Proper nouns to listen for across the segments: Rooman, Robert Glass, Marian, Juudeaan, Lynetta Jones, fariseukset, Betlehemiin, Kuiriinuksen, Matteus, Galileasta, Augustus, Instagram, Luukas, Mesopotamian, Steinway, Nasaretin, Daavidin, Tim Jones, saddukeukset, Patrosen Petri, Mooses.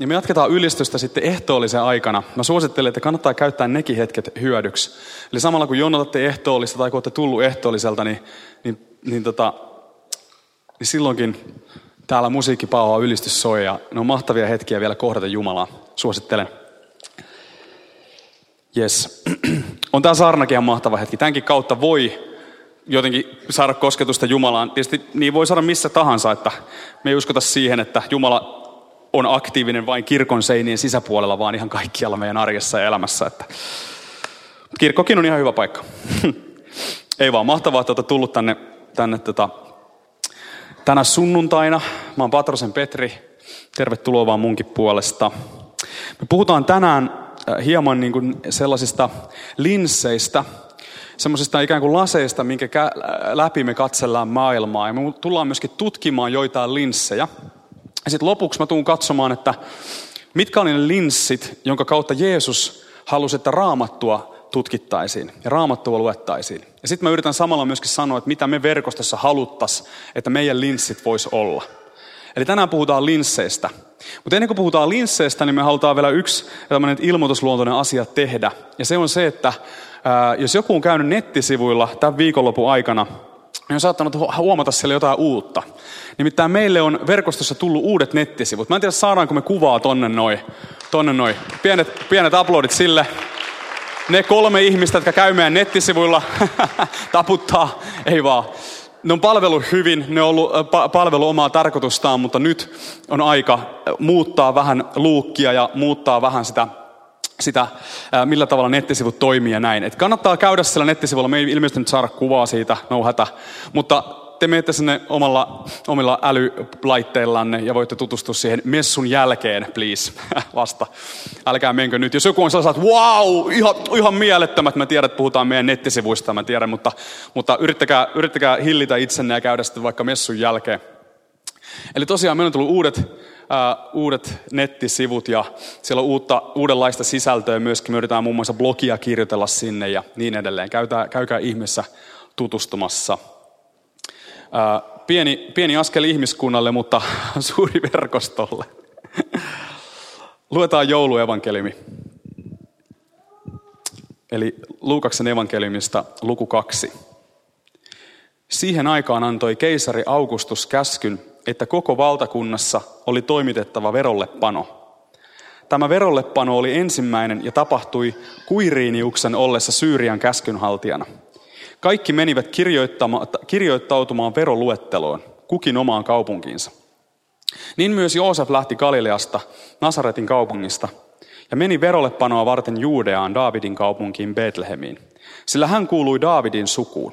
Ja me jatketaan ylistystä sitten ehtoollisen aikana. Mä suosittelen, että kannattaa käyttää nekin hetket hyödyksi. Eli samalla kun jonotatte ehtoollista tai kun olette tullut ehtoolliselta, niin silloinkin täällä musiikki pauhaa, ylistys soi ja ne on mahtavia hetkiä vielä kohdata Jumalaa. Suosittelen. Yes. On tää saarnakin ihan mahtava hetki. Tämänkin kautta voi jotenkin saada kosketusta Jumalaan. Tietysti niin voi saada missä tahansa, että me ei uskota siihen, että Jumala on aktiivinen vain kirkon seinien sisäpuolella, vaan ihan kaikkialla meidän arjessa ja elämässä. Että kirkkokin on ihan hyvä paikka. Ei vaan, mahtavaa, että olet tullut tänne tänä sunnuntaina. Mä oon Patrosen Petri. Tervetuloa vaan munkin puolesta. Me puhutaan tänään hieman niin kuin sellaisista linsseistä, semmoisista ikään kuin laseista, minkä läpi me katsellaan maailmaa. Ja me tullaan myöskin tutkimaan joitain linssejä. Ja sitten lopuksi mä tuun katsomaan, että mitkä oli ne linssit, jonka kautta Jeesus halusi, että Raamattua tutkittaisiin ja Raamattua luettaisiin. Ja sitten mä yritän samalla myöskin sanoa, että mitä me verkostossa haluttaisiin, että meidän linssit voisi olla. Eli tänään puhutaan linsseistä. Mutta ennen kuin puhutaan linsseistä, niin me halutaan vielä yksi tämmöinen ilmoitusluontoinen asia tehdä. Ja se on se, että jos joku on käynyt nettisivuilla tämän viikonlopun aikana, niin on saattanut huomata siellä jotain uutta. Nimittäin meille on verkostossa tullut uudet nettisivut. Mä en tiedä, saadaanko me kuvaa tonne noi. Pienet aplodit sille. Ne 3 ihmistä, jotka käy meidän nettisivuilla, taputtaa, ei vaan. Ne on palvelu hyvin, ne on ollut palvelu omaa tarkoitustaan, mutta nyt on aika muuttaa vähän luukkia ja muuttaa vähän sitä, millä tavalla nettisivut toimii ja näin. Et kannattaa käydä siellä nettisivulla, me ei ilmeisesti nyt saada kuvaa siitä, no hätä, mutta te menette sinne omilla älylaitteillanne ja voitte tutustua siihen messun jälkeen, please, vasta. Älkää menkö nyt. Jos joku on sellaiset, että wow, ihan mielettömät, mä tiedän, että puhutaan meidän nettisivuista, mä tiedän, mutta yrittäkää hillitä itsenne ja käydä sitten vaikka messun jälkeen. Eli tosiaan meillä on tullut uudet nettisivut ja siellä on uudenlaista sisältöä myöskin. Me yritetään muun muassa blogia kirjoitella sinne ja niin edelleen. Käykää ihmeessä tutustumassa. Pieni askel ihmiskunnalle, mutta suuri verkostolle. Luetaan jouluevankeliumi. Eli Luukaksen evankeliumista luku 2. Siihen aikaan antoi keisari Augustus käskyn, että koko valtakunnassa oli toimitettava verollepano. Tämä verollepano oli ensimmäinen ja tapahtui Kuiriiniuksen ollessa Syyrian käskynhaltijana. Kaikki menivät kirjoittautumaan veroluetteloon, kukin omaan kaupunkiinsa. Niin myös Joosef lähti Galileasta, Nasaretin kaupungista, ja meni verollepanoa varten Juudeaan Daavidin kaupunkiin Betlehemiin, sillä hän kuului Daavidin sukuun.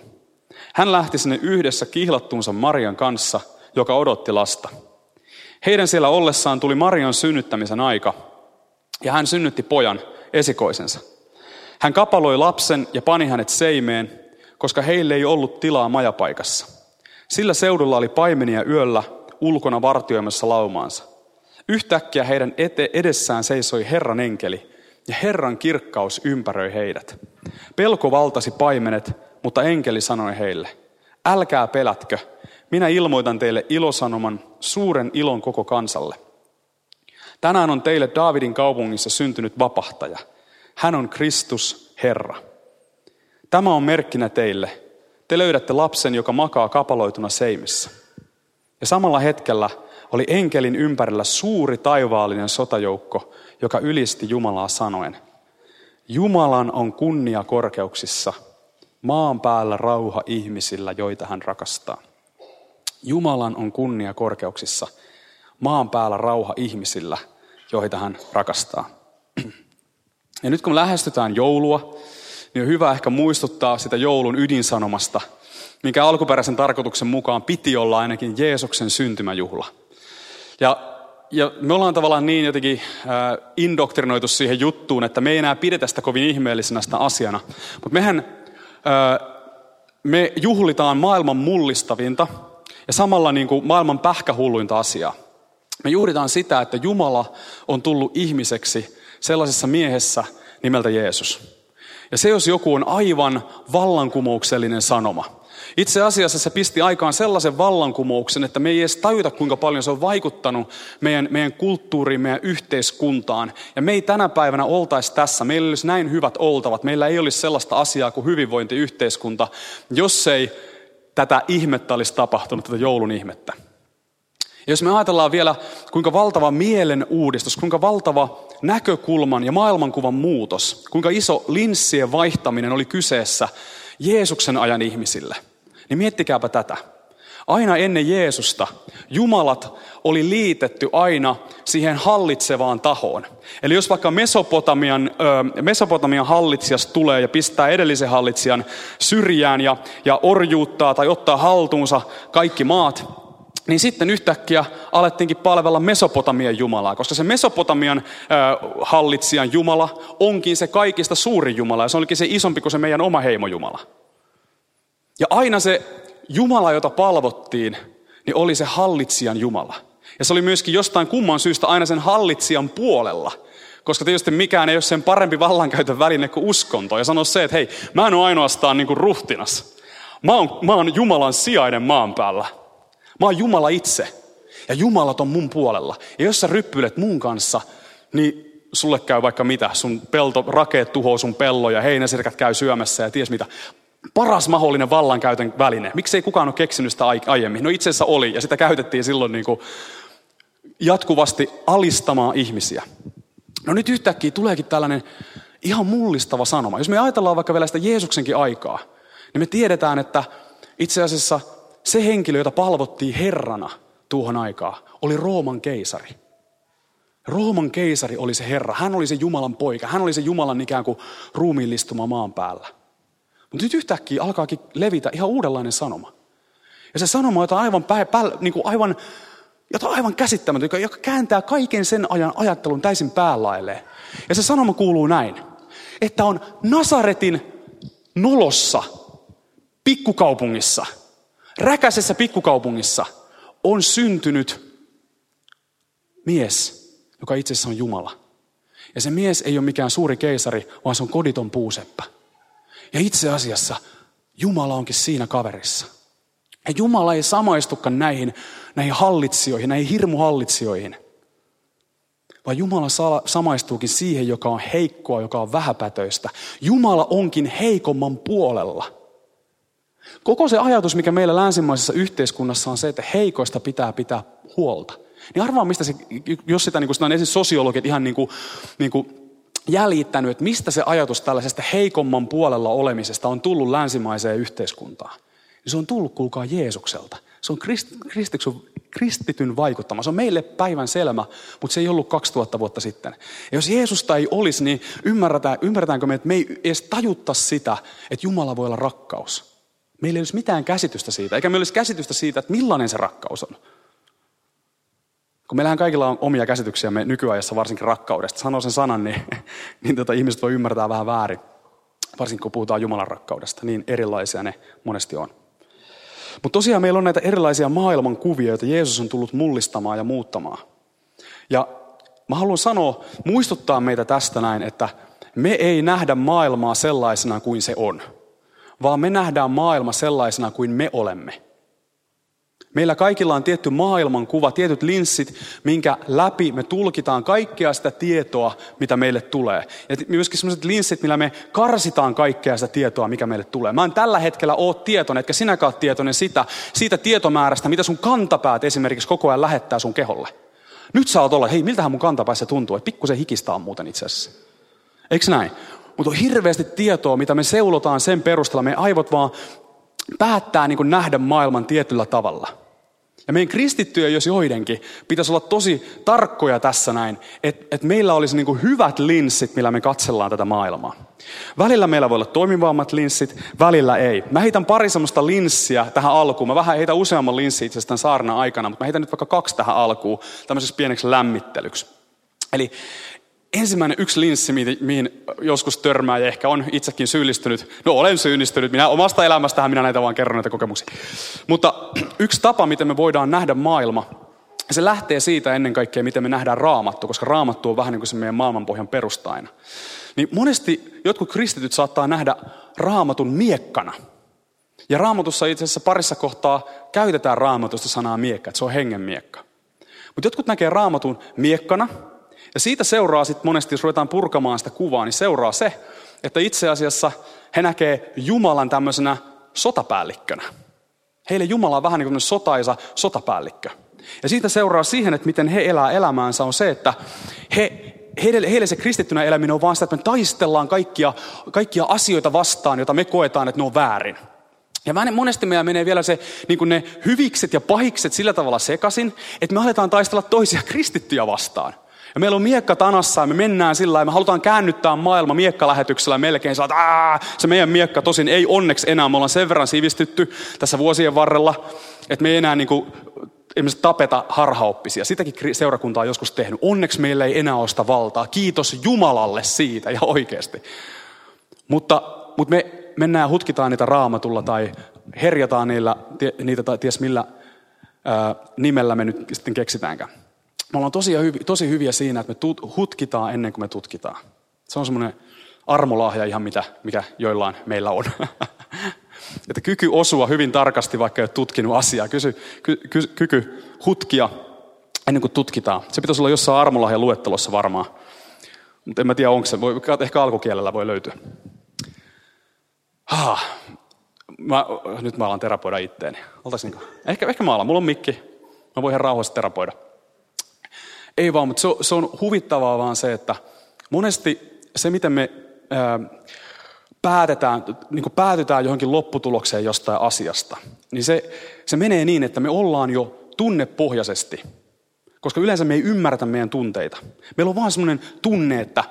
Hän lähti sinne yhdessä kihlattuunsa Marian kanssa, joka odotti lasta. Heidän siellä ollessaan tuli Marian synnyttämisen aika, ja hän synnytti pojan, esikoisensa. Hän kapaloi lapsen ja pani hänet seimeen, koska heille ei ollut tilaa majapaikassa. Sillä seudulla oli paimenia yöllä ulkona vartioimassa laumaansa. Yhtäkkiä heidän edessään seisoi Herran enkeli, ja Herran kirkkaus ympäröi heidät. Pelko valtasi paimenet, mutta enkeli sanoi heille, älkää pelätkö, minä ilmoitan teille ilosanoman, suuren ilon koko kansalle. Tänään on teille Daavidin kaupungissa syntynyt vapahtaja. Hän on Kristus Herra. Tämä on merkkinä teille. Te löydätte lapsen, joka makaa kapaloituna seimissä. Ja samalla hetkellä oli enkelin ympärillä suuri taivaallinen sotajoukko, joka ylisti Jumalaa sanoen. Jumalan on kunnia korkeuksissa, maan päällä rauha ihmisillä, joita hän rakastaa. Jumalan on kunnia korkeuksissa, maan päällä rauha ihmisillä, joita hän rakastaa. Ja nyt kun lähestytään joulua, niin on hyvä ehkä muistuttaa sitä joulun ydinsanomasta, minkä alkuperäisen tarkoituksen mukaan piti olla ainakin Jeesuksen syntymäjuhla. Ja me ollaan tavallaan niin jotenkin indoktrinoitu siihen juttuun, että me ei enää pidetä sitä kovin ihmeellisenä sitä asiana. Mutta me juhlitaan maailman mullistavinta ja samalla niin kuin maailman pähkähulluinta asiaa. Me juhlitaan sitä, että Jumala on tullut ihmiseksi sellaisessa miehessä nimeltä Jeesus. Ja se, jos joku on aivan vallankumouksellinen sanoma. Itse asiassa se pisti aikaan sellaisen vallankumouksen, että me ei edes tajuta, kuinka paljon se on vaikuttanut meidän kulttuuriin, meidän yhteiskuntaan. Ja me ei tänä päivänä oltaisi tässä. Meillä olisi näin hyvät oltavat. Meillä ei olisi sellaista asiaa kuin hyvinvointiyhteiskunta, jos ei tätä ihmettä olisi tapahtunut, tätä joulun ihmettä. Ja jos me ajatellaan vielä, kuinka valtava mielen uudistus, kuinka valtava näkökulman ja maailmankuvan muutos, kuinka iso linssien vaihtaminen oli kyseessä Jeesuksen ajan ihmisille, niin miettikääpä tätä. Aina ennen Jeesusta jumalat oli liitetty aina siihen hallitsevaan tahoon. Eli jos vaikka Mesopotamian hallitsijas tulee ja pistää edellisen hallitsijan syrjään ja orjuuttaa tai ottaa haltuunsa kaikki maat, niin sitten yhtäkkiä alettiinkin palvella Mesopotamian jumalaa, koska se Mesopotamian hallitsijan jumala onkin se kaikista suurin jumala, ja se olikin se isompi kuin se meidän oma heimojumala. Ja aina se jumala, jota palvottiin, niin oli se hallitsijan jumala. Ja se oli myöskin jostain kumman syystä aina sen hallitsijan puolella, koska tietysti mikään ei ole sen parempi vallankäytön väline kuin uskonto, ja sanoa se, että hei, mä en ole ainoastaan niin kuin ruhtinas, mä oon Jumalan sijainen maan päällä. Mä oon Jumala itse ja jumalat on mun puolella. Ja jos sä ryppyilet mun kanssa, niin sulle käy vaikka mitä. Sun rakeet tuhoaa sun pello ja heinäsirkat käy syömässä ja ties mitä. Paras mahdollinen vallankäytön väline. Miksei kukaan ole keksinyt sitä aiemmin? No itse asiassa oli ja sitä käytettiin silloin niin kuin jatkuvasti alistamaan ihmisiä. No nyt yhtäkkiä tuleekin tällainen ihan mullistava sanoma. Jos me ajatellaan vaikka vielä sitä Jeesuksenkin aikaa, niin me tiedetään, että itse asiassa se henkilö, jota palvottiin herrana tuohon aikaan, oli Rooman keisari. Rooman keisari oli se herra. Hän oli se Jumalan poika. Hän oli se Jumalan ikään kuin ruumiillistuma maan päällä. Mutta nyt yhtäkkiä alkaakin levitä ihan uudenlainen sanoma. Ja se sanoma, jota aivan käsittämätön, joka kääntää kaiken sen ajan ajattelun täysin päälailleen. Ja se sanoma kuuluu näin, että on Nasaretin nolossa pikkukaupungissa. Räkäisessä pikkukaupungissa on syntynyt mies, joka itse asiassa on Jumala. Ja se mies ei ole mikään suuri keisari, vaan se on koditon puuseppä. Ja itse asiassa Jumala onkin siinä kaverissa. Ja Jumala ei samaistukaan näihin hallitsijoihin, näihin hirmuhallitsijoihin. Vaan Jumala samaistuukin siihen, joka on heikkoa, joka on vähäpätöistä. Jumala onkin heikomman puolella. Koko se ajatus, mikä meillä länsimaisessa yhteiskunnassa on se, että heikoista pitää pitää huolta. Niin arvaa, mistä se, jos sitä, niin kuin sitä on ensin sosiologit ihan niin kuin jäljittänyt, että mistä se ajatus tällaisesta heikomman puolella olemisesta on tullut länsimaiseen yhteiskuntaan. Ja se on tullut, kuulkaa, Jeesukselta. Se on kristityn vaikuttama. Se on meille päivän selmä, mutta se ei ollut 2000 vuotta sitten. Ja jos Jeesusta ei olisi, niin ymmärretäänkö me, että me ei edes tajutta sitä, että Jumala voi olla rakkaus. Meillä ei olisi mitään käsitystä siitä, eikä meillä olisi käsitystä siitä, että millainen se rakkaus on. Kun meillähän kaikilla on omia käsityksiä me nykyajassa, varsinkin rakkaudesta. Sanoo sen sanan, niin ihmiset voi ymmärtää vähän väärin. Varsinkin kun puhutaan Jumalan rakkaudesta, niin erilaisia ne monesti on. Mutta tosiaan meillä on näitä erilaisia maailmankuvia, joita Jeesus on tullut mullistamaan ja muuttamaan. Ja mä haluan sanoa, muistuttaa meitä tästä näin, että me ei nähdä maailmaa sellaisena kuin se on. Vaan me nähdään maailma sellaisena kuin me olemme. Meillä kaikilla on tietty maailmankuva, tietyt linssit, minkä läpi me tulkitaan kaikkea sitä tietoa, mitä meille tulee. Ja myöskin sellaiset linssit, millä me karsitaan kaikkea sitä tietoa, mikä meille tulee. Mä en tällä hetkellä ole tietoinen, etkä sinäkään ole tietoinen siitä tietomäärästä, mitä sun kantapäät esimerkiksi koko ajan lähettää sun keholle. Nyt sä oot olla, hei, miltähän mun kantapäissä tuntuu, että pikkusen hikistää muuten itse asiassa. Eikö näin? Mutta on hirveästi tietoa, mitä me seulotaan sen perusteella. Meidän aivot vaan päättää niin kuin nähdä maailman tietyllä tavalla. Ja meidän kristittyjä, jos joidenkin, pitäisi olla tosi tarkkoja tässä näin, että meillä olisi niin kuin hyvät linssit, millä me katsellaan tätä maailmaa. Välillä meillä voi olla toimivammat linssit, välillä ei. Mä heitän pari semmoista linssiä tähän alkuun. Mä vähän heitän useamman linssin itse asiassa tämän saarnan aikana, mutta mä heitän nyt vaikka 2 tähän alkuun tämmöiseksi pieneksi lämmittelyksi. Eli ensimmäinen yksi linssi, mihin joskus törmää ja ehkä on itsekin syyllistynyt. No olen syyllistynyt, minä omasta elämästähän minä näitä vaan kerron näitä kokemuksia. Mutta yksi tapa, miten me voidaan nähdä maailma, se lähtee siitä ennen kaikkea, miten me nähdään Raamattu, koska Raamattu on vähän niin kuin se meidän maailmanpohjan perustaina. Niin monesti jotkut kristityt saattaa nähdä Raamatun miekkana. Ja Raamatussa itse asiassa parissa kohtaa käytetään Raamatusta sanaa miekka, että se on hengen miekka. Mutta jotkut näkee Raamatun miekkana, ja siitä seuraa sitten monesti, jos ruvetaan purkamaan sitä kuvaa, niin seuraa se, että itse asiassa he näkee Jumalan tämmöisenä sotapäällikkönä. Heille Jumala on vähän niin kuin sotaisa sotapäällikkö. Ja siitä seuraa siihen, että miten he elää elämäänsä, on se, että heille se kristittynä eläminen on vaan sitä, että me taistellaan kaikkia asioita vastaan, joita me koetaan, että ne on väärin. Ja monesti meillä menee vielä se, niin kuin ne hyvikset ja pahikset sillä tavalla sekaisin, että me aletaan taistella toisia kristittyjä vastaan. Ja meillä on miekka tanassa ja me mennään sillä ja me halutaan käännyttää maailma miekkalähetyksellä melkein. Sillä, että se meidän miekka tosin ei onneksi enää, me ollaan sen verran sivistytty tässä vuosien varrella, että me ei enää niin kuin, esimerkiksi tapeta harhaoppisia. Sitäkin seurakunta on joskus tehnyt. Onneksi meillä ei enää ole sitä valtaa. Kiitos Jumalalle siitä ja oikeasti. Mutta me mennään hutkitaan niitä Raamatulla tai herjataan niitä tai ties millä nimellä me nyt sitten keksitäänkään. Me ollaan tosi hyviä siinä, että me hutkitaan ennen kuin me tutkitaan. Se on semmoinen armolahja ihan mikä joillain meillä on. Että kyky osua hyvin tarkasti, vaikka ei ole tutkinut asiaa. Kyky hutkia ennen kuin tutkitaan. Se pitäisi olla jossain armolahjan luettelossa varmaan. Mutta en mä tiedä, onko se. Ehkä alkukielellä voi löytyä. Nyt mä alan terapoida itteeni. Ehkä mä alan. Mulla on mikki. Mä voin ihan rauhassa terapoida. Ei vaan, mutta se on huvittavaa vaan se, että monesti se, miten me päätytään johonkin lopputulokseen jostain asiasta, niin se menee niin, että me ollaan jo tunnepohjaisesti, koska yleensä me ei ymmärretä meidän tunteita. Meillä on vaan semmoinen tunne, että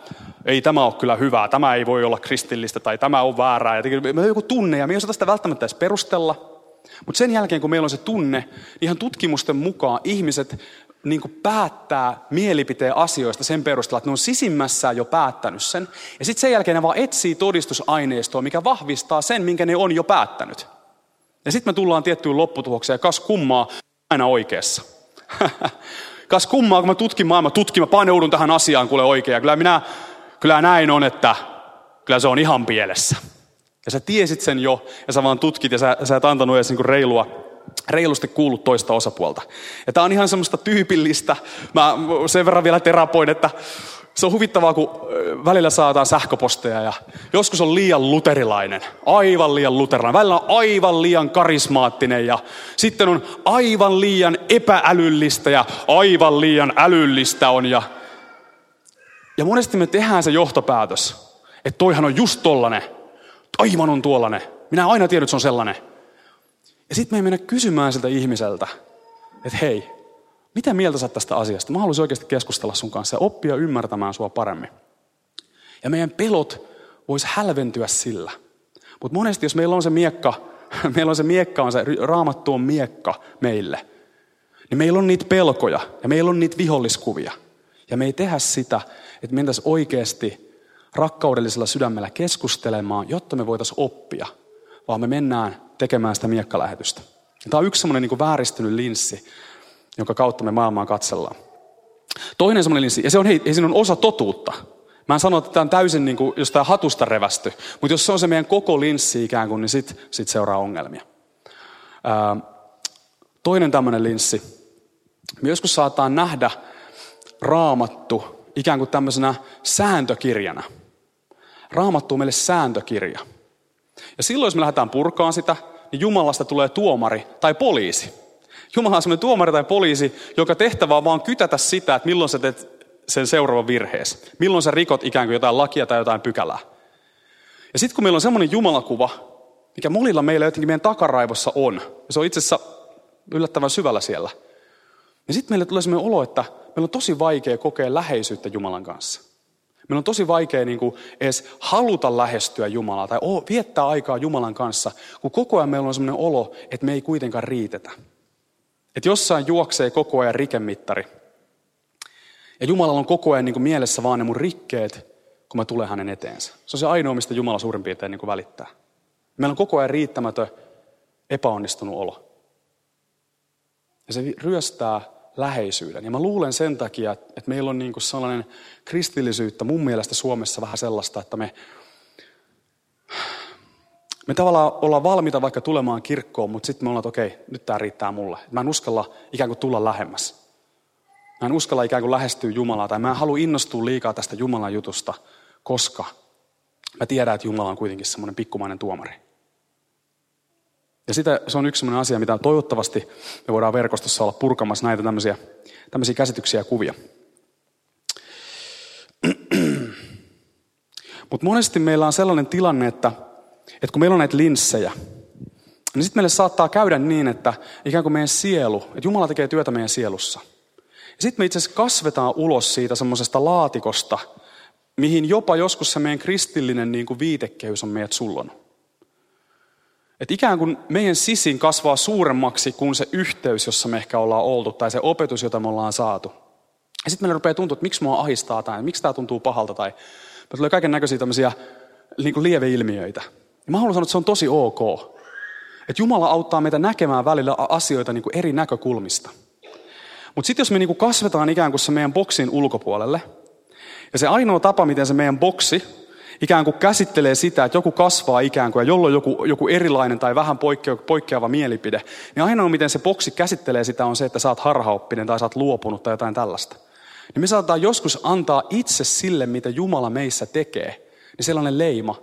ei tämä ole kyllä hyvää, tämä ei voi olla kristillistä tai tämä on väärää. Meillä on joku tunne ja me ei osata sitä välttämättä edes perustella. Mutta sen jälkeen, kun meillä on se tunne, niin ihan tutkimusten mukaan ihmiset niin kuin päättää mielipiteen asioista sen perusteella, että ne on sisimmässään jo päättänyt sen. Ja sitten sen jälkeen ne vaan etsii todistusaineistoa, mikä vahvistaa sen, minkä ne on jo päättänyt. Ja sitten me tullaan tiettyyn lopputulokseen, ja kas kummaa, aina oikeassa. Kas kummaa, kun mä tutkin maailmaa, mä paneudun tähän asiaan, kuule oikein. Ja kyllä näin on, että kyllä se on ihan pielessä. Ja sä tiesit sen jo, ja sä vaan tutkit, ja sä et antanut edes niinku reilusti kuullut toista osapuolta. Ja tää on ihan semmoista tyypillistä. Mä sen verran vielä terapoin, että se on huvittavaa, kun välillä saadaan sähköposteja ja joskus on liian luterilainen, aivan liian luterilainen. Välillä on aivan liian karismaattinen ja sitten on aivan liian epäälyllistä ja aivan liian älyllistä on. Ja monesti me tehdään se johtopäätös, että toihan on just tollanen, aivan on tuollainen. Minä aina tiedän, että se on sellainen. Ja sitten me ei mennä kysymään siltä ihmiseltä, että hei, mitä mieltä sä oot tästä asiasta? Mä haluaisin oikeasti keskustella sun kanssa ja oppia ymmärtämään sua paremmin. Ja meidän pelot vois hälventyä sillä. Mutta monesti, jos meillä on se miekka, Raamattu on miekka meille, niin meillä on niitä pelkoja ja meillä on niitä viholliskuvia. Ja me ei tehdä sitä, että mentäisiin oikeasti rakkaudellisella sydämellä keskustelemaan, jotta me voitaisiin oppia, vaan me mennään tekemään sitä miekkalähetystä. Tämä on yksi semmoinen niin kuin vääristynyt linssi, jonka kautta me maailmaa katsellaan. Toinen semmoinen linssi, ja se on, hei, siinä on osa totuutta. Mä en sano, että tämä on täysin niin kuin jostain hatusta revästy, mutta jos se on se meidän koko linssi ikään kuin, niin sit seuraa ongelmia. Toinen tämmöinen linssi. Me joskus saataan nähdä Raamattu ikään kuin tämmöisenä sääntökirjana. Raamattu on meille sääntökirja. Ja silloin, jos me lähdetään purkaan sitä, niin Jumalasta tulee tuomari tai poliisi. Jumala on semmoinen tuomari tai poliisi, joka tehtävä on vaan kytätä sitä, että milloin sä teet sen seuraavan virheesi. Milloin sä rikot ikään kuin jotain lakia tai jotain pykälää. Ja sitten kun meillä on semmoinen jumalakuva, mikä monilla meillä jotenkin meidän takaraivossa on, ja se on itse asiassa yllättävän syvällä siellä, niin sitten meille tulee semmoinen olo, että meillä on tosi vaikea kokea läheisyyttä Jumalan kanssa. Meillä on tosi vaikea niin kuin edes haluta lähestyä Jumalaa tai viettää aikaa Jumalan kanssa, kun koko ajan meillä on sellainen olo, että me ei kuitenkaan riitetä. Että jossain juoksee koko ajan rikemittari. Ja Jumalalla on koko ajan niin kuin mielessä vaan ne mun rikkeet, kun mä tulen hänen eteensä. Se on se ainoa, mistä Jumala suurin piirtein niin kuin välittää. Meillä on koko ajan riittämätön, epäonnistunut olo. Ja se ryöstää läheisyyden. Ja mä luulen sen takia, että meillä on niin kuin sellainen kristillisyyttä mun mielestä Suomessa vähän sellaista, että me Me tavallaan ollaan valmiita vaikka tulemaan kirkkoon, mutta sitten me ollaan, että okei, nyt tämä riittää mulle. Mä en uskalla ikään kuin tulla lähemmäs. Mä en uskalla ikään kuin lähestyä Jumalaa, tai mä en halua innostua liikaa tästä Jumalan jutusta, koska mä tiedän, että Jumala on kuitenkin semmoinen pikkumainen tuomari. Ja sitä, se on yksi semmoinen asia, mitä toivottavasti me voidaan verkostossa olla purkamassa näitä tämmöisiä käsityksiä ja kuvia. Mutta monesti meillä on sellainen tilanne, että kun meillä on näitä linssejä, niin sitten meille saattaa käydä niin, että ikään kuin meidän sielu, että Jumala tekee työtä meidän sielussa. Ja sitten me itse asiassa kasvetaan ulos siitä semmoisesta laatikosta, mihin jopa joskus se meidän kristillinen niin kuin viitekeys on meidät sullonut. Että ikään kuin meidän sisin kasvaa suuremmaksi kuin se yhteys, jossa me ehkä ollaan oltu, tai se opetus, jota me ollaan saatu. Ja sitten meille rupeaa tuntua, että miksi mua ahistaa tämä, miksi tämä tuntuu pahalta, tai me tulee kaiken näköisiä tämmöisiä niin kuin lieveilmiöitä. Ja mä haluan sanoa, että se on tosi ok. Että Jumala auttaa meitä näkemään välillä asioita niin kuin eri näkökulmista. Mutta sitten jos me niin kuin kasvetaan ikään kuin se meidän boksin ulkopuolelle, ja se ainoa tapa, miten se meidän boksi ikään kuin käsittelee sitä, että joku kasvaa ikään kuin, ja jolloin joku erilainen tai vähän poikkeava mielipide, niin ainoa, miten se boksi käsittelee sitä, on se, että sä oot harhaoppinen tai sä oot luopunut tai jotain tällaista. Niin me saatetaan joskus antaa itse sille, mitä Jumala meissä tekee, niin sellainen leima,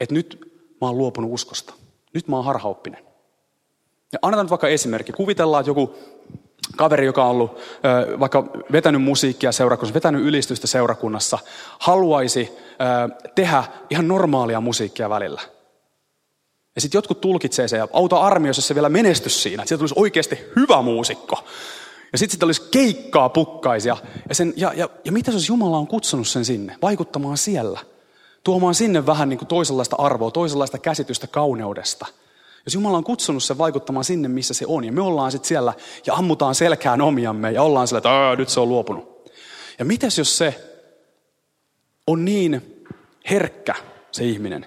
että nyt mä oon luopunut uskosta. Nyt mä oon harhaoppinen. Ja annetaan nyt vaikka esimerkki. Kuvitellaan, että joku kaveri, joka on ollut vaikka vetänyt musiikkia seurakunnassa, vetänyt ylistystä seurakunnassa, haluaisi tehdä ihan normaalia musiikkia välillä. Ja sitten jotkut tulkitsee sen ja auta armioissa, jos se vielä menestyisi siinä. Että siitä tulisi oikeasti hyvä muusikko. Ja sitten olisi keikkaa pukkaisia. Ja mitä jos Jumala on kutsunut sen sinne? Vaikuttamaan siellä. Tuomaan sinne vähän niin kuin toisenlaista arvoa, toisenlaista käsitystä kauneudesta. Jos Jumala on kutsunut sen vaikuttamaan sinne, missä se on, ja me ollaan sitten siellä ja ammutaan selkään omiamme ja ollaan siellä, että nyt se on luopunut. Ja mitäs jos se on niin herkkä se ihminen,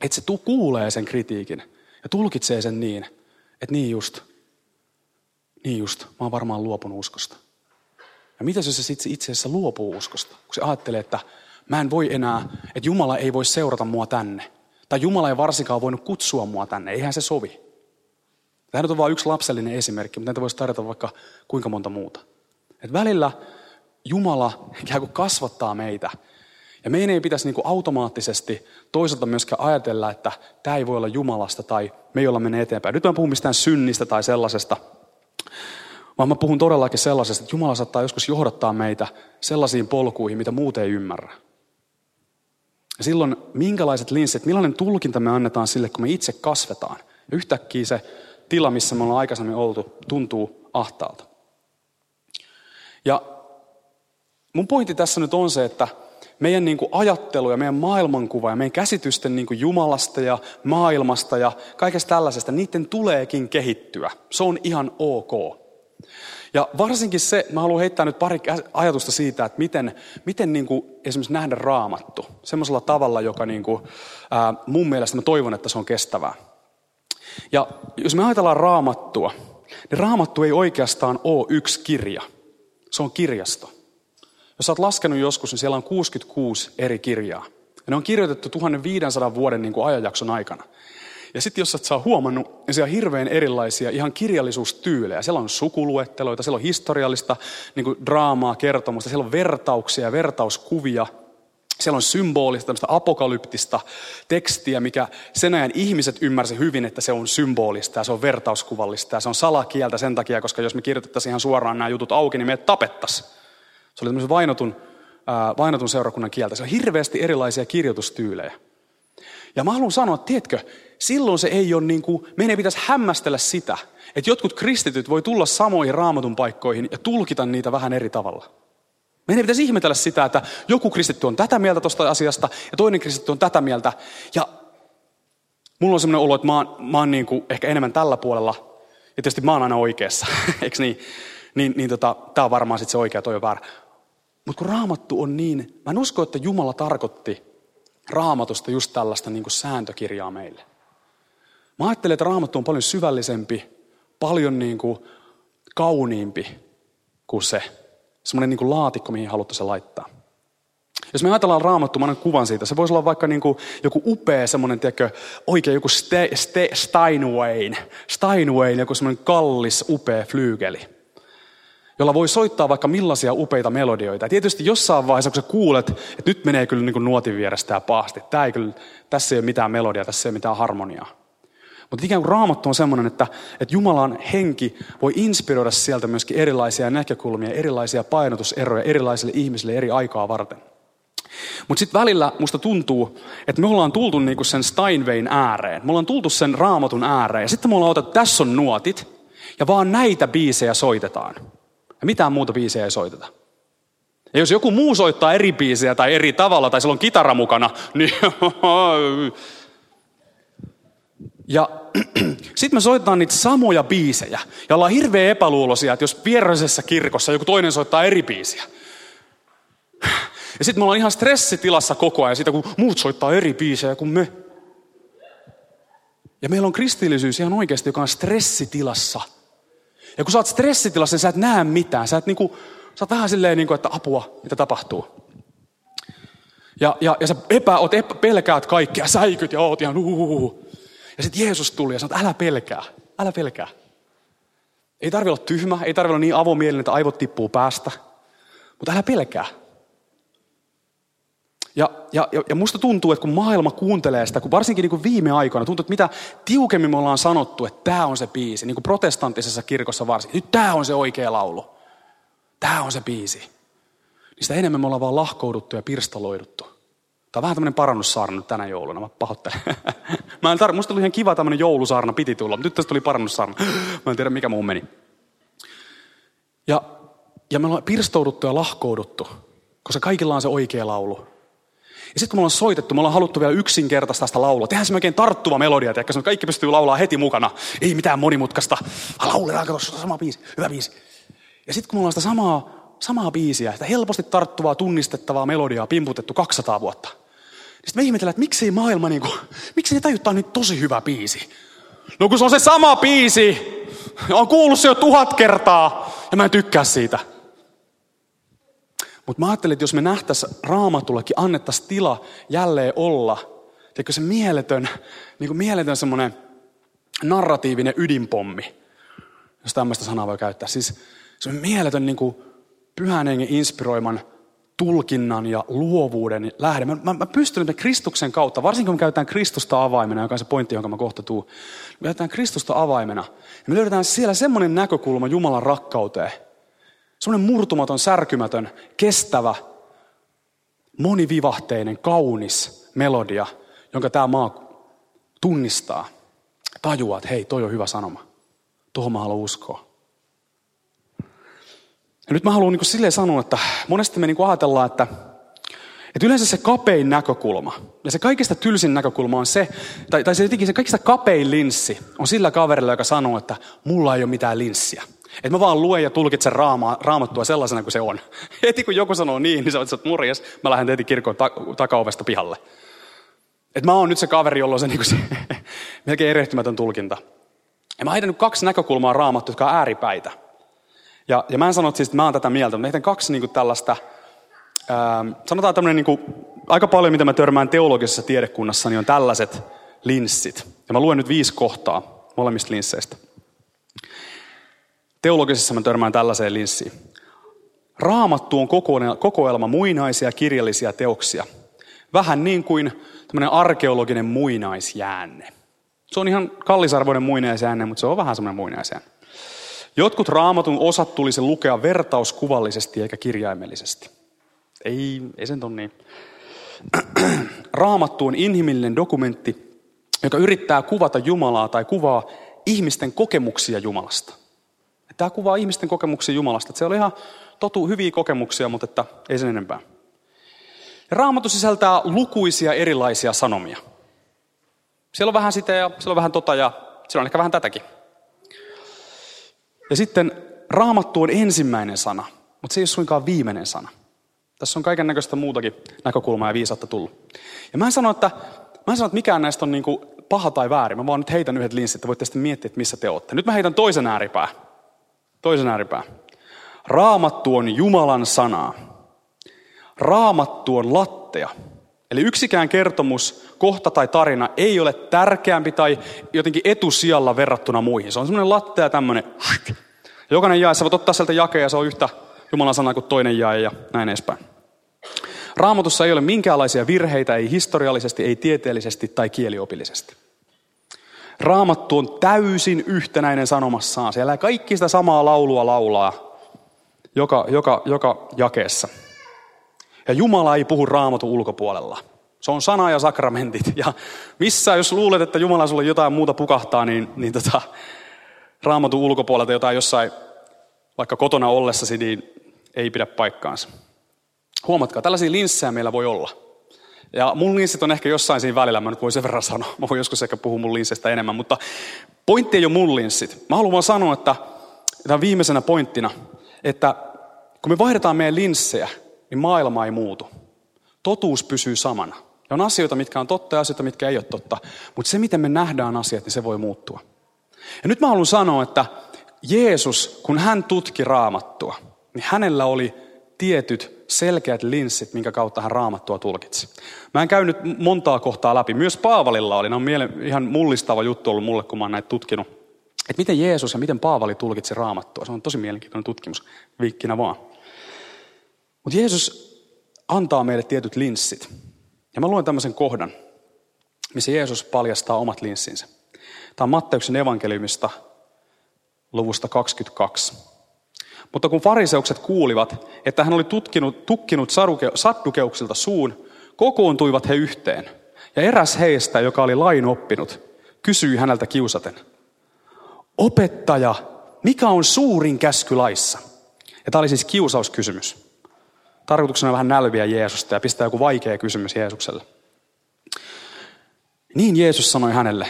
että se kuulee sen kritiikin ja tulkitsee sen niin, että niin just, mä oon varmaan luopunut uskosta. Ja mitäs jos se itse asiassa luopuu uskosta, kun se ajattelee, että mä en voi enää, että Jumala ei voi seurata mua tänne. Tai Jumala ei varsinkaan voinut kutsua mua tänne, eihän se sovi. Tämä nyt on vain yksi lapsellinen esimerkki, mutta näitä voisi tarjota vaikka kuinka monta muuta. Et välillä Jumala ikään kuin kasvattaa meitä. Ja meidän ei pitäisi niin kuin automaattisesti toisaalta myöskään ajatella, että tämä ei voi olla Jumalasta tai me ei olla mennä eteenpäin. Nyt mä en puhu mistään synnistä tai sellaisesta, vaan mä puhun todellakin sellaisesta, että Jumala saattaa joskus johdattaa meitä sellaisiin polkuihin, mitä muut ei ymmärrä. Ja silloin minkälaiset linssit, millainen tulkinta me annetaan sille, kun me itse kasvetaan. Ja yhtäkkiä se tila, missä me ollaan aikaisemmin oltu, tuntuu ahtaalta. Ja mun pointti tässä nyt on se, että meidän niin kuin ajattelu ja meidän maailmankuva ja meidän käsitysten niin kuin Jumalasta ja maailmasta ja kaikesta tällaisesta, niiden tuleekin kehittyä. Se on ihan ok. Ja varsinkin se, mä haluan heittää nyt pari ajatusta siitä, että miten niin kuin esimerkiksi nähdä Raamattu. Semmoisella tavalla, joka niin kuin, mun mielestä mä toivon, että se on kestävää. Ja jos me ajatellaan Raamattua, niin Raamattu ei oikeastaan ole yksi kirja. Se on kirjasto. Jos sä oot laskenut joskus, niin siellä on 66 eri kirjaa. Ja ne on kirjoitettu 1500 vuoden niin kuin ajanjakson aikana. Ja sitten jos et sä oot huomannut, niin siellä on hirveän erilaisia ihan kirjallisuustyylejä. Siellä on sukuluetteloita, siellä on historiallista niin kuin draamaa, kertomusta, siellä on vertauksia ja vertauskuvia. Siellä on symbolista, tämmöistä apokalyptista tekstiä, mikä sen ajan ihmiset ymmärsi hyvin, että se on symbolista ja se on vertauskuvallista ja se on salakieltä sen takia, koska jos me kirjoitettaisiin ihan suoraan nämä jutut auki, niin meidät tapettaisiin. Se oli tämmöisen vainotun seurakunnan kieltä. Se on hirveästi erilaisia kirjoitustyylejä. Ja mä haluan sanoa, tiedätkö, silloin se ei ole niin kuin, meidän ei pitäisi hämmästellä sitä, että jotkut kristityt voi tulla samoihin Raamatun paikkoihin ja tulkita niitä vähän eri tavalla. Meidän ei pitäisi ihmetellä sitä, että joku kristitty on tätä mieltä tuosta asiasta ja toinen kristitty on tätä mieltä. Ja mulla on sellainen olo, että mä oon niin kuin ehkä enemmän tällä puolella ja tietysti mä oon aina oikeassa, eikö niin? Tää on varmaan sitten se oikea, toi on väärä. Mutta kun Raamattu on niin, mä en usko, että Jumala tarkoitti Raamatusta just tällaista niin kuin sääntökirjaa meille. Mä ajattelen, että Raamattu on paljon syvällisempi, paljon niin kuin kauniimpi kuin se. Semmoinen niin kuin laatikko, mihin haluttaisiin laittaa. Jos me ajatellaan Raamattu, mä annan kuvan siitä. Se voisi olla vaikka niin kuin joku upea semmoinen, tiedätkö, oikein joku Steinwayn, joku semmoinen kallis, upea flyygeli, jolla voi soittaa vaikka millaisia upeita melodioita. Ja tietysti jossain vaiheessa, kun sä kuulet, että nyt menee kyllä niin kuin nuotin vierestä tämä pahasti. Tässä ei ole mitään melodiaa, tässä ei ole mitään harmoniaa. Mutta ikään kuin Raamattu on semmoinen, että Jumalan henki voi inspiroida sieltä myöskin erilaisia näkökulmia, erilaisia painotuseroja erilaisille ihmisille eri aikaa varten. Mutta sitten välillä musta tuntuu, että me ollaan tultu niinku sen Steinwayn ääreen. Me ollaan tultu sen Raamatun ääreen. Ja sitten me ollaan otettu, että tässä on nuotit ja vaan näitä biisejä soitetaan. Ja mitään muuta biisejä ei soiteta. Ja jos joku muu soittaa eri biisejä tai eri tavalla tai sillä on kitara mukana, niin... Ja sitten me soitetaan niitä samoja biisejä ja ollaan hirveän epäluuloisia, että jos vierasessa kirkossa joku toinen soittaa eri biisiä. Ja sitten me ollaan ihan stressitilassa koko ajan siitä, kun muut soittaa eri biisejä kuin me. Ja meillä on kristillisyys ihan oikeasti, joka on stressitilassa. Ja kun sä oot stressitilassa, niin sä et näe mitään. Sä oot vähän silleen, niin kuin, että apua, mitä tapahtuu. Ja sä pelkäät kaikkea, säikyt ja oot ihan Ja sitten Jeesus tuli ja sanoi, että älä pelkää. Ei tarvitse olla tyhmä, ei tarvitse olla niin avomielinen, että aivot tippuu päästä. Mutta älä pelkää. Ja musta tuntuu, että kun maailma kuuntelee sitä, kun varsinkin niin kuin viime aikoina, tuntuu, että mitä tiukemmin me ollaan sanottu, että tämä on se biisi. Niin kuin protestanttisessa kirkossa varsinkin. Nyt tämä on se oikea laulu. Tämä on se biisi. Niin sitä enemmän me ollaan vaan lahkouduttu ja pirstaloiduttu. Tämä on vähän tämmöinen parannussaarna nyt tänä jouluna, mä pahoittelen. Musta oli ihan kiva tämmöinen joulusaarna, piti tulla, mutta nyt tästä tuli parannussaarna. Mä en tiedä, mikä muun meni. Ja me ollaan pirstouduttu ja lahkouduttu, koska kaikilla on se oikea laulu. Ja sitten kun me ollaan soitettu, me ollaan haluttu vielä yksinkertaista sitä laulua. Tehdään se oikein tarttuva melodia, tiedätkö, että kaikki pystyy laulaa heti mukana. Ei mitään monimutkaista. Lauletaan, kato, se on sama biisi, hyvä biisi. Ja sitten kun me ollaan sitä samaa biisiä, sitä helposti tarttuvaa, tunnistettavaa melodiaa pimputettu 200 vuotta. Sitten me ihmetellään, että miksi ne tajuttaa nyt tosi hyvä biisi? No kun se on se sama biisi. On kuullut se jo 1000 kertaa ja mä en tykkää siitä. Mutta mä ajattelin, että jos me nähtäisiin Raamatullakin, annettaisiin tila jälleen olla. Tiedätkö se mieletön semmoinen narratiivinen ydinpommi, jos tämmöistä sanaa voi käyttää. Siis se mieletön Pyhän Hengen inspiroiman tulkinnan ja luovuuden lähde. Mä pystyn nyt Kristuksen kautta, varsinkin kun me käytetään Kristusta avaimena, joka on se pointti, jonka mä kohta tuun. Me käytetään Kristusta avaimena. Ja me löydetään siellä semmoinen näkökulma Jumalan rakkauteen. Semmoinen murtumaton, särkymätön, kestävä, monivivahteinen, kaunis melodia, jonka tämä maa tunnistaa. Tajuaa, että hei, toi on hyvä sanoma. Tuohon mä haluan uskoa. Ja nyt mä haluan niin silleen sanoa, että monesti me niin ajatellaan, että yleensä se kapein näkökulma ja se kaikista tylsin näkökulma on se, tai se jotenkin se kaikista kapein linssi on sillä kaverilla, joka sanoo, että mulla ei ole mitään linssiä. Että mä vaan luen ja tulkitsen Raamattua sellaisena kuin se on. Heti kun joku sanoo niin sä oot, että morjes, mä lähden heti kirkon takaovesta pihalle. Että mä oon nyt se kaveri, jolla on se, niin se melkein erehtymätön tulkinta. Ja mä heitän nyt 2 näkökulmaa Raamattua, jotka on ääripäitä. Ja mä en sano, että siis, että mä oon tätä mieltä, mutta mä heitän 2 tällaista, sanotaan tämmöinen aika paljon, mitä mä törmään teologisessa tiedekunnassa, niin on tällaiset linssit. Ja mä luen nyt 5 kohtaa molemmista linsseistä. Teologisessa mä törmään tällaiseen linssiin. Raamattu on kokoelma muinaisia kirjallisia teoksia. Vähän niin kuin tämmöinen arkeologinen muinaisjäänne. Se on ihan kallisarvoinen muinaisjäänne, mutta se on vähän semmoinen muinaisjäänne. Jotkut Raamatun osat tulisi lukea vertauskuvallisesti eikä kirjaimellisesti. Ei sen ole niin. Raamattu on inhimillinen dokumentti, joka yrittää kuvata Jumalaa tai kuvaa ihmisten kokemuksia Jumalasta. Tämä kuvaa ihmisten kokemuksia Jumalasta. Se oli ihan hyviä kokemuksia, mutta että ei sen enempää. Raamattu sisältää lukuisia erilaisia sanomia. Siellä on vähän sitä ja siellä on vähän tota ja siellä on ehkä vähän tätäkin. Ja sitten Raamattu on ensimmäinen sana, mutta se ei ole suinkaan viimeinen sana. Tässä on kaiken näköistä muutakin näkökulmaa ja viisautta tullut. Ja mä en sano, että mikään näistä on paha tai väärin. Mä vaan nyt heitän yhdet linssit, että voitte sitten miettiä, että missä te olette. Nyt mä heitän toisen ääripää. Raamattu on Jumalan sanaa. Raamattu on lattea. Eli yksikään kertomus, kohta tai tarina ei ole tärkeämpi tai jotenkin etusijalla verrattuna muihin. Se on semmoinen lattea tämmöinen. Jokainen jae, sä voit ottaa sieltä jakea ja se on yhtä Jumalan sanaa kuin toinen jae ja näin edespäin. Raamatussa ei ole minkäänlaisia virheitä, ei historiallisesti, ei tieteellisesti tai kieliopillisesti. Raamattu on täysin yhtenäinen sanomassaan. Siellä kaikki sitä samaa laulua laulaa joka jakeessa. Ja Jumala ei puhu Raamatun ulkopuolella. Se on sana ja sakramentit. Ja missään, jos luulet, että Jumala sulle jotain muuta pukahtaa, niin Raamatun ulkopuolelta jotain jossain, vaikka kotona ollessasi, niin ei pidä paikkaansa. Huomatkaa, tällaisia linssejä meillä voi olla. Ja mun linssit on ehkä jossain siinä välillä, mä nyt voin sen verran sanoa. Mä voin joskus ehkä puhua mun linsseistä enemmän, mutta pointti ei ole mun linssit. Mä haluan vaan sanoa, että tämän viimeisenä pointtina, että kun me vaihdetaan meidän linssejä, niin maailma ei muutu. Totuus pysyy samana. Ja on asioita, mitkä on totta ja asioita, mitkä ei ole totta. Mutta se, miten me nähdään asiat, niin se voi muuttua. Ja nyt mä haluan sanoa, että Jeesus, kun hän tutki Raamattua, niin hänellä oli tietyt selkeät linssit, minkä kautta hän Raamattua tulkitsi. Mä en käynyt montaa kohtaa läpi. Myös Paavalilla oli. Ne on ihan mullistava juttu ollut mulle, kun mä oon näitä tutkinut. Että miten Jeesus ja miten Paavali tulkitsi Raamattua. Se on tosi mielenkiintoinen tutkimus. Vinkkinä vaan. Mutta Jeesus antaa meille tietyt linssit. Ja mä luen tämmöisen kohdan, missä Jeesus paljastaa omat linssinsä. Tämä on Matteuksen evankeliumista luvusta 22. Mutta kun fariseukset kuulivat, että hän oli tukkinut saddukeuksilta suun, kokoontuivat he yhteen. Ja eräs heistä, joka oli lain oppinut, kysyi häneltä kiusaten. Opettaja, mikä on suurin käsky laissa? Ja tämä oli siis kiusauskysymys. Tarkoituksena vähän nälviä Jeesusta ja pistää joku vaikea kysymys Jeesukselle. Niin Jeesus sanoi hänelle,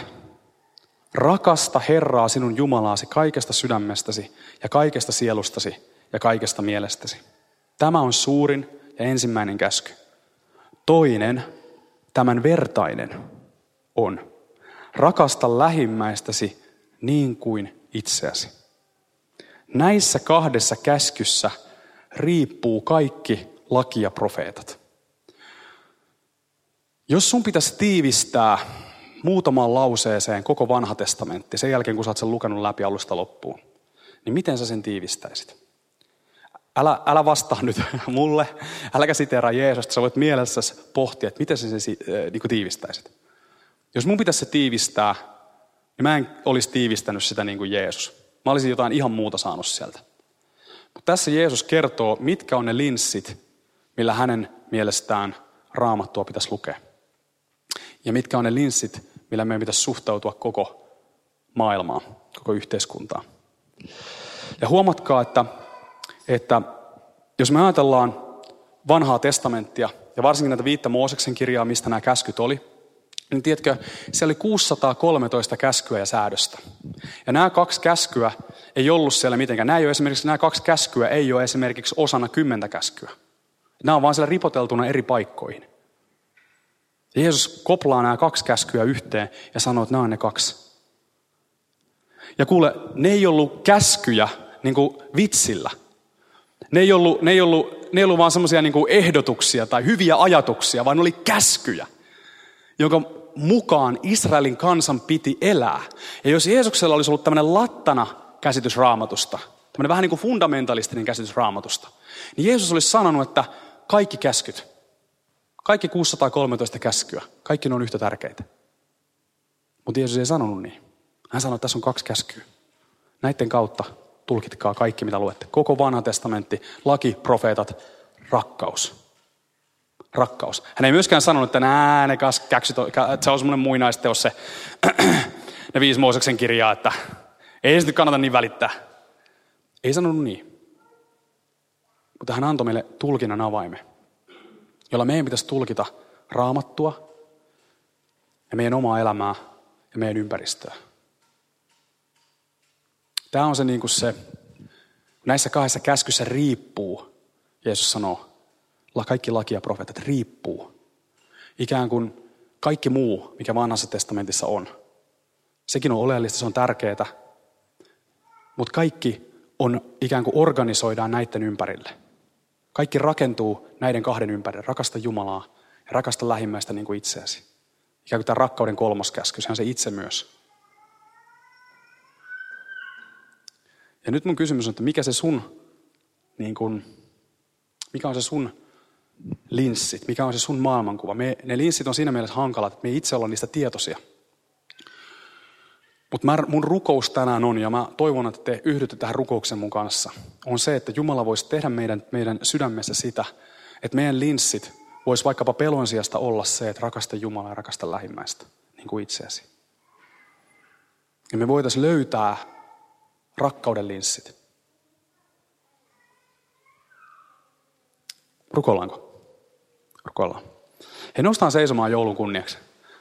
rakasta Herraa sinun Jumalaasi kaikesta sydämestäsi ja kaikesta sielustasi ja kaikesta mielestäsi. Tämä on suurin ja ensimmäinen käsky. Toinen, tämän vertainen, on rakasta lähimmäistäsi niin kuin itseäsi. Näissä kahdessa käskyssä riippuu kaikki laki ja profeetat. Jos sun pitäisi tiivistää muutamaan lauseeseen koko vanha testamentti, sen jälkeen kun sä oot sen lukenut läpi alusta loppuun, niin miten sä sen tiivistäisit? Älä vastaa nyt mulle, äläkä siteeraa Jeesusta, sä voit mielessäsi pohtia, että miten sä sen tiivistäisit. Jos mun pitäisi se tiivistää, niin mä en olisi tiivistänyt sitä niin kuin Jeesus. Mä olisin jotain ihan muuta saanut sieltä. Mutta tässä Jeesus kertoo, mitkä on ne linssit, millä hänen mielestään Raamattua pitäisi lukea. Ja mitkä on ne linssit, millä meidän pitäisi suhtautua koko maailmaan, koko yhteiskuntaan. Ja huomatkaa, että jos me ajatellaan vanhaa testamenttia, ja varsinkin näitä 5 Mooseksen kirjaa, mistä nämä käskyt oli, niin tiedätkö, siellä oli 613 käskyä ja säädöstä. Ja nämä kaksi käskyä ei ollut siellä mitenkään. Nämä kaksi käskyä ei ole esimerkiksi osana 10 käskyä. Nämä on vaan siellä ripoteltuna eri paikkoihin. Ja Jeesus koplaa nämä kaksi käskyä yhteen ja sanoo, että nämä on ne kaksi. Ja kuule, ne ei ollut käskyjä niin kuin vitsillä. Ne ei ollut vaan semmoisia niin kuin ehdotuksia tai hyviä ajatuksia, vaan ne oli käskyjä, jonka mukaan Israelin kansan piti elää. Ja jos Jeesuksella olisi ollut tämmöinen lattana käsitys Raamatusta, tämmöinen vähän niin kuin fundamentalistinen käsitys Raamatusta, niin Jeesus olisi sanonut, että kaikki käskyt, kaikki 613 käskyä, kaikki ne on yhtä tärkeitä. Mutta Jeesus ei sanonut niin. Hän sanoi, että tässä on kaksi käskyä. Näiden kautta tulkitkaa kaikki, mitä luette. Koko vanha testamentti, laki, profeetat, rakkaus. Rakkaus. Hän ei myöskään sanonut, että ne käskyt, että se on semmoinen muinaisteos se, ne 5 Mooseksen kirjaa, että ei se nyt kannata niin välittää. Ei sanonut niin. Mutta hän antoi meille tulkinnan avaimen, jolla meidän pitäisi tulkita Raamattua ja meidän omaa elämää ja meidän ympäristöä. Tämä on se, niin kuin se näissä kahdessa käskyssä riippuu, Jeesus sanoo. Kaikki laki ja profeetat riippuu. Ikään kuin kaikki muu, mikä vanhassa testamentissa on. Sekin on oleellista, se on tärkeää. Mutta kaikki on ikään kuin organisoidaan näiden ympärille. Kaikki rakentuu näiden kahden ympärille. Rakasta Jumalaa ja rakasta lähimmäistä niin kuin itseäsi. Ikään kuin tämä rakkauden kolmas käsky, sehän se itse myös. Ja nyt mun kysymys on, että mikä on se sun linssit, mikä on se sun maailmankuva. Ne linssit on siinä mielessä hankalat, että me itse ollaan niistä tietoisia. Mutta mun rukous tänään on, ja mä toivon, että te yhdytte tähän rukouksen mun kanssa, on se, että Jumala voisi tehdä meidän sydämessä sitä, että meidän linssit voisi vaikkapa pelon sijasta olla se, että rakasta Jumalaa ja rakasta lähimmäistä, niin kuin itseäsi. Ja me voitaisiin löytää rakkauden linssit. Rukoillaanko? Rukoillaan. Hei, noustaan seisomaan joulun kunniaksi.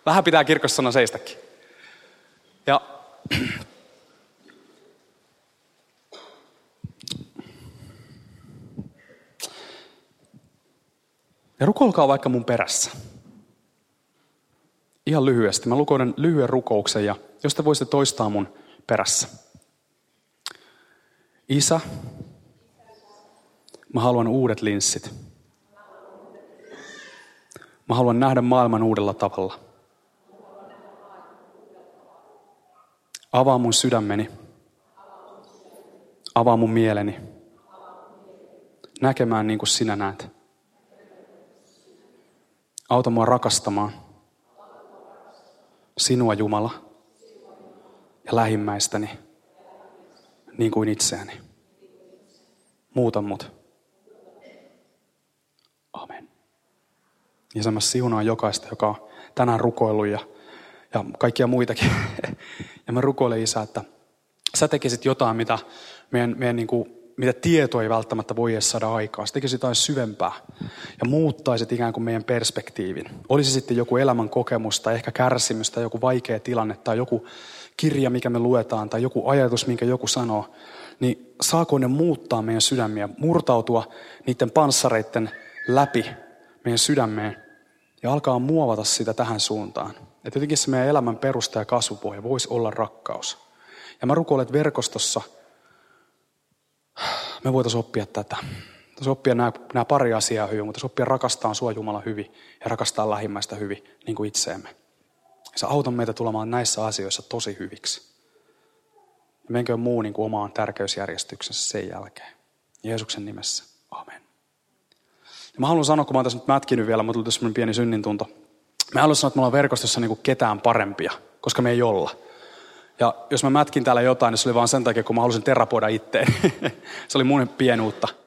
Vähän pitää kirkossa sanoa seistäkin. Ja rukoilkaa vaikka mun perässä. Ihan lyhyesti. Mä lukoilen lyhyen rukouksen, ja jos te voisitte toistaa mun perässä. Isä, mä haluan uudet linssit. Mä haluan nähdä maailman uudella tavalla. Avaa mun sydämeni. Avaa mun mieleni. Näkemään niin kuin sinä näet. Auta mua rakastamaan sinua, Jumala, ja lähimmäistäni niin kuin itseäni. Muuta mut. Amen. Isä, mä siunaan jokaista, joka on tänään rukoillut ja kaikkia muitakin. Ja mä rukoilen, Isä, että sä tekisit jotain, mitä meidän mitä tietoa ei välttämättä voi edes saada aikaa. Sä tekisit jotain syvempää ja muuttaisit ikään kuin meidän perspektiivin. Olisi sitten joku elämän kokemus tai ehkä kärsimys tai joku vaikea tilanne tai joku kirja, mikä me luetaan tai joku ajatus, minkä joku sanoo. Niin saako ne muuttaa meidän sydämiä, murtautua niiden panssareiden läpi meidän sydämeen ja alkaa muovata sitä tähän suuntaan. Että jotenkin se meidän elämän perusta ja kasvupohja voisi olla rakkaus. Ja mä rukoilen, että verkostossa me voitaisiin oppia tätä. Voitaisiin oppia nämä pari asiaa hyvin, mutta oppia rakastaa sua Jumala hyvin ja rakastaa lähimmäistä hyvin, niin kuin itseemme. Sä auta meitä tulemaan näissä asioissa tosi hyviksi. Ja menkö muu niin kuin omaan tärkeysjärjestyksensä sen jälkeen. Jeesuksen nimessä. Amen. Ja mä haluan sanoa, kun mä oon tässä nyt mätkinyt vielä, mä tullut tässä semmoinen pieni synnintunto. Mä haluan sanoa, että me ollaan verkostossa niin kuin ketään parempia, koska me ei olla. Ja jos mä mätkin täällä jotain, niin se oli vaan sen takia, kun mä halusin terapoida itteen. Se oli mun pienuutta.